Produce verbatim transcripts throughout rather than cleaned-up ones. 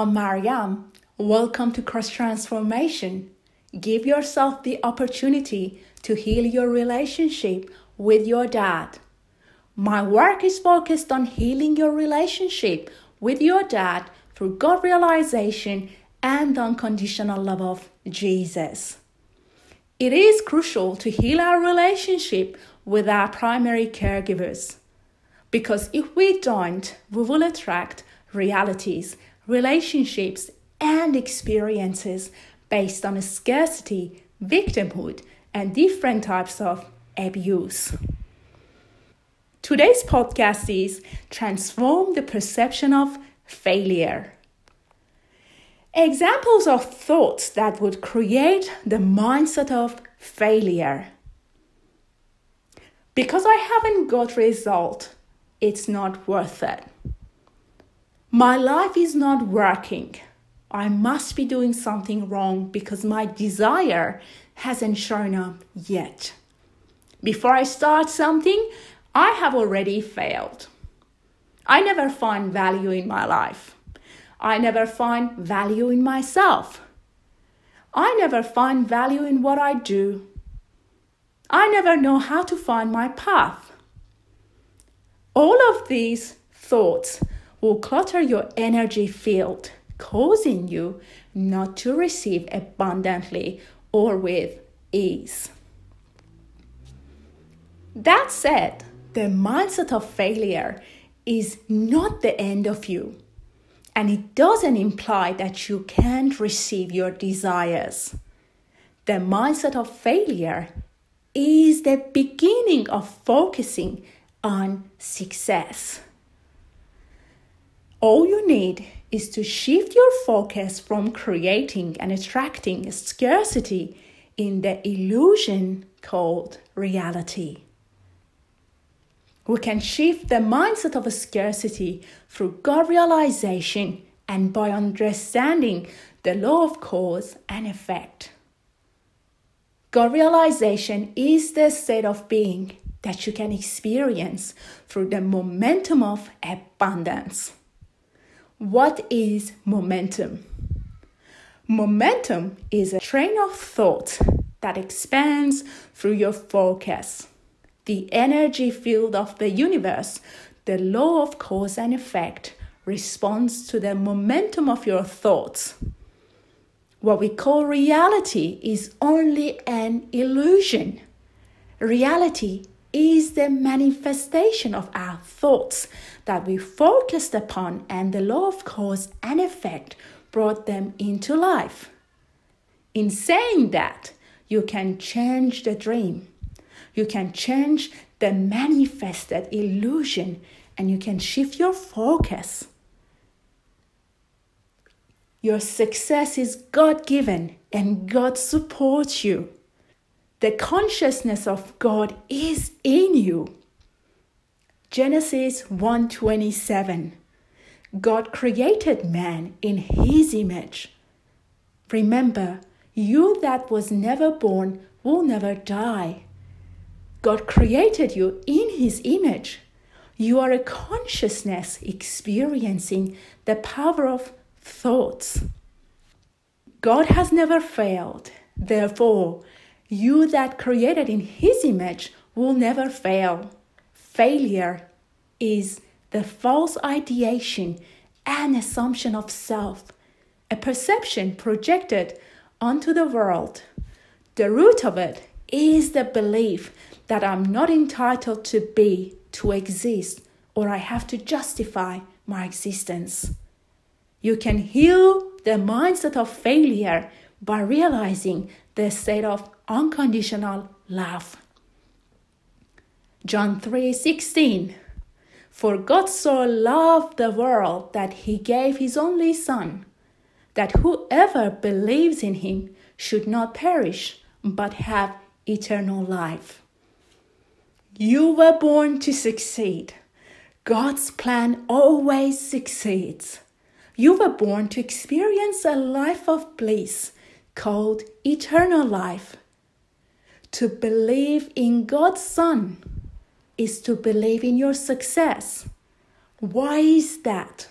I'm Mariam. Welcome to Cross Transformation. Give yourself the opportunity to heal your relationship with your dad. My work is focused on healing your relationship with your dad through God realization and the unconditional love of Jesus. It is crucial to heal our relationship with our primary caregivers, because if we don't, we will attract realities, relationships, and experiences based on a scarcity, victimhood, and different types of abuse. Today's podcast is Transform the Perception of Failure. Examples of thoughts that would create the mindset of failure. Because I haven't got result, it's not worth it. My life is not working. I must be doing something wrong because my desire hasn't shown up yet. Before I start something, I have already failed. I never find value in my life. I never find value in myself. I never find value in what I do. I never know how to find my path. All of these thoughts will clutter your energy field, causing you not to receive abundantly or with ease. That said, the mindset of failure is not the end of you, and it doesn't imply that you can't receive your desires. The mindset of failure is the beginning of focusing on success. All you need is to shift your focus from creating and attracting scarcity in the illusion called reality. We can shift the mindset of scarcity through God realization and by understanding the law of cause and effect. God realization is the state of being that you can experience through the momentum of abundance. What is momentum? Momentum is a train of thought that expands through your focus, the energy field of the universe. The law of cause and effect responds to the momentum of your thoughts. What we call reality is only an illusion. Reality is the manifestation of our thoughts that we focused upon, and the law of cause and effect brought them into life. In saying that, you can change the dream. You can change the manifested illusion, and you can shift your focus. Your success is God-given and God supports you. The consciousness of God is in you. Genesis one twenty-seven. God created man in his image. Remember, you that was never born will never die. God created you in His image. You are a consciousness experiencing the power of thoughts. God has never failed. Therefore, you that created in His image will never fail. Failure is the false ideation and assumption of self, a perception projected onto the world. The root of it is the belief that I'm not entitled to be, to exist, or I have to justify my existence. You can heal the mindset of failure by realizing the state of unconditional love. John three sixteen. For God so loved the world that He gave His only Son, that whoever believes in Him should not perish but have eternal life. You were born to succeed. God's plan always succeeds. You were born to experience a life of bliss called eternal life. To believe in God's Son is to believe in your success. Why is that?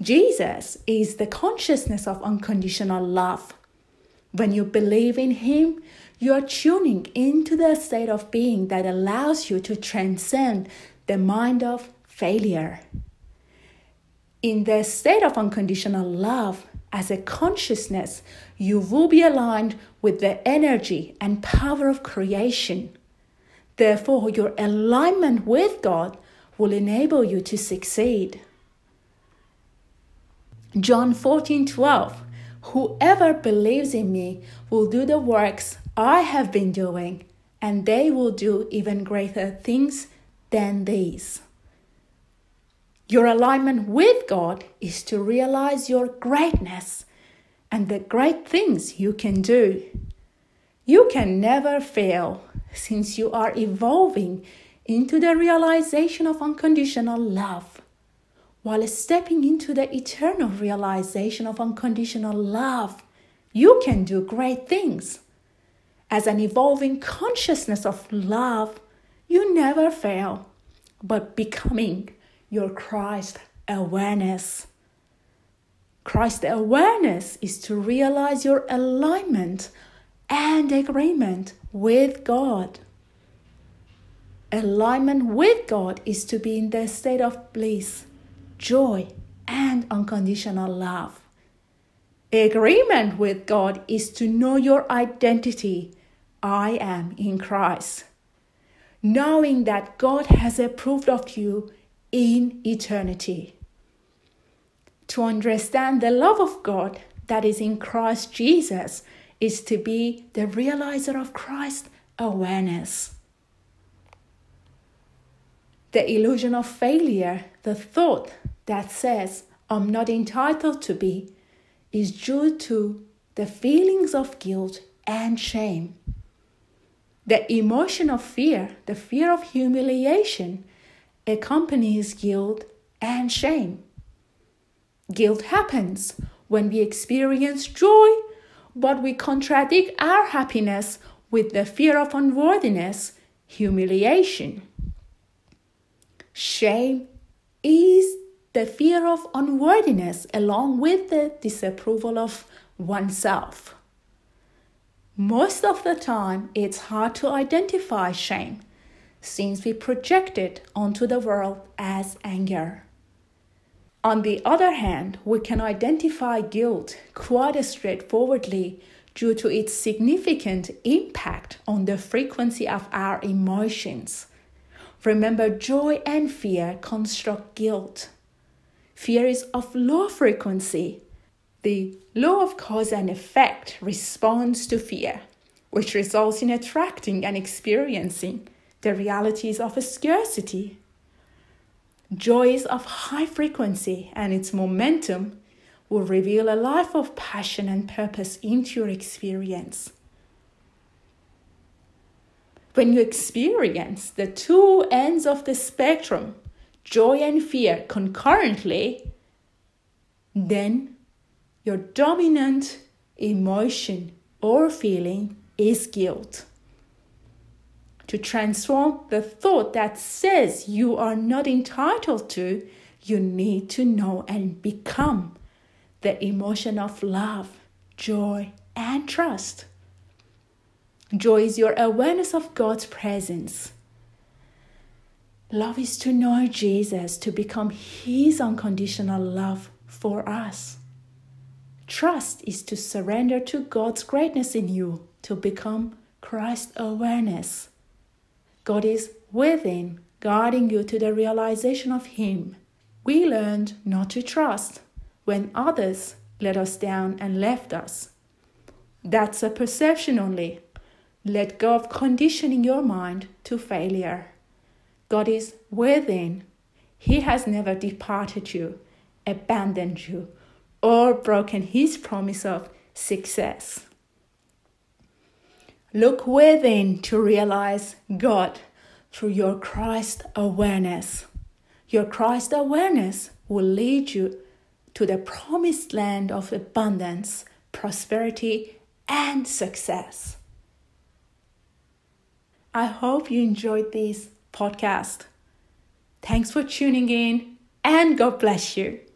Jesus is the consciousness of unconditional love. When you believe in Him, you are tuning into the state of being that allows you to transcend the mind of failure. In the state of unconditional love, as a consciousness, you will be aligned with the energy and power of creation. Therefore, your alignment with God will enable you to succeed. John fourteen twelve, whoever believes in me will do the works I have been doing, and they will do even greater things than these. Your alignment with God is to realize your greatness and the great things you can do. You can never fail since you are evolving into the realization of unconditional love. While stepping into the eternal realization of unconditional love, you can do great things. As an evolving consciousness of love, you never fail, but becoming your Christ awareness. Christ awareness is to realize your alignment and agreement with God. Alignment with God is to be in the state of bliss, joy, and unconditional love. Agreement with God is to know your identity. I am in Christ. Knowing that God has approved of you in eternity. To understand the love of God that is in Christ Jesus is to be the realizer of Christ awareness. The illusion of failure, the thought that says, I'm not entitled to be, is due to the feelings of guilt and shame. The emotion of fear, the fear of humiliation, accompanies guilt and shame. Guilt happens when we experience joy, but we contradict our happiness with the fear of unworthiness, humiliation. Shame is the fear of unworthiness along with the disapproval of oneself. Most of the time, it's hard to identify shame, since we project it onto the world as anger. On the other hand, we can identify guilt quite straightforwardly due to its significant impact on the frequency of our emotions. Remember, joy and fear construct guilt. Fear is of low frequency. The law of cause and effect responds to fear, which results in attracting and experiencing the realities of a scarcity. Joy is of high frequency, and its momentum will reveal a life of passion and purpose into your experience. When you experience the two ends of the spectrum, joy and fear concurrently, then your dominant emotion or feeling is guilt. To transform the thought that says you are not entitled to, you need to know and become the emotion of love, joy, and trust. Joy is your awareness of God's presence. Love is to know Jesus, to become His unconditional love for us. Trust is to surrender to God's greatness in you, to become Christ awareness. God is within, guiding you to the realization of Him. We learned not to trust when others let us down and left us. That's a perception only. Let go of conditioning your mind to failure. God is within. He has never departed you, abandoned you, or broken His promise of success. Look within to realize God through your Christ awareness. Your Christ awareness will lead you to the promised land of abundance, prosperity, and success. I hope you enjoyed this podcast. Thanks for tuning in, and God bless you.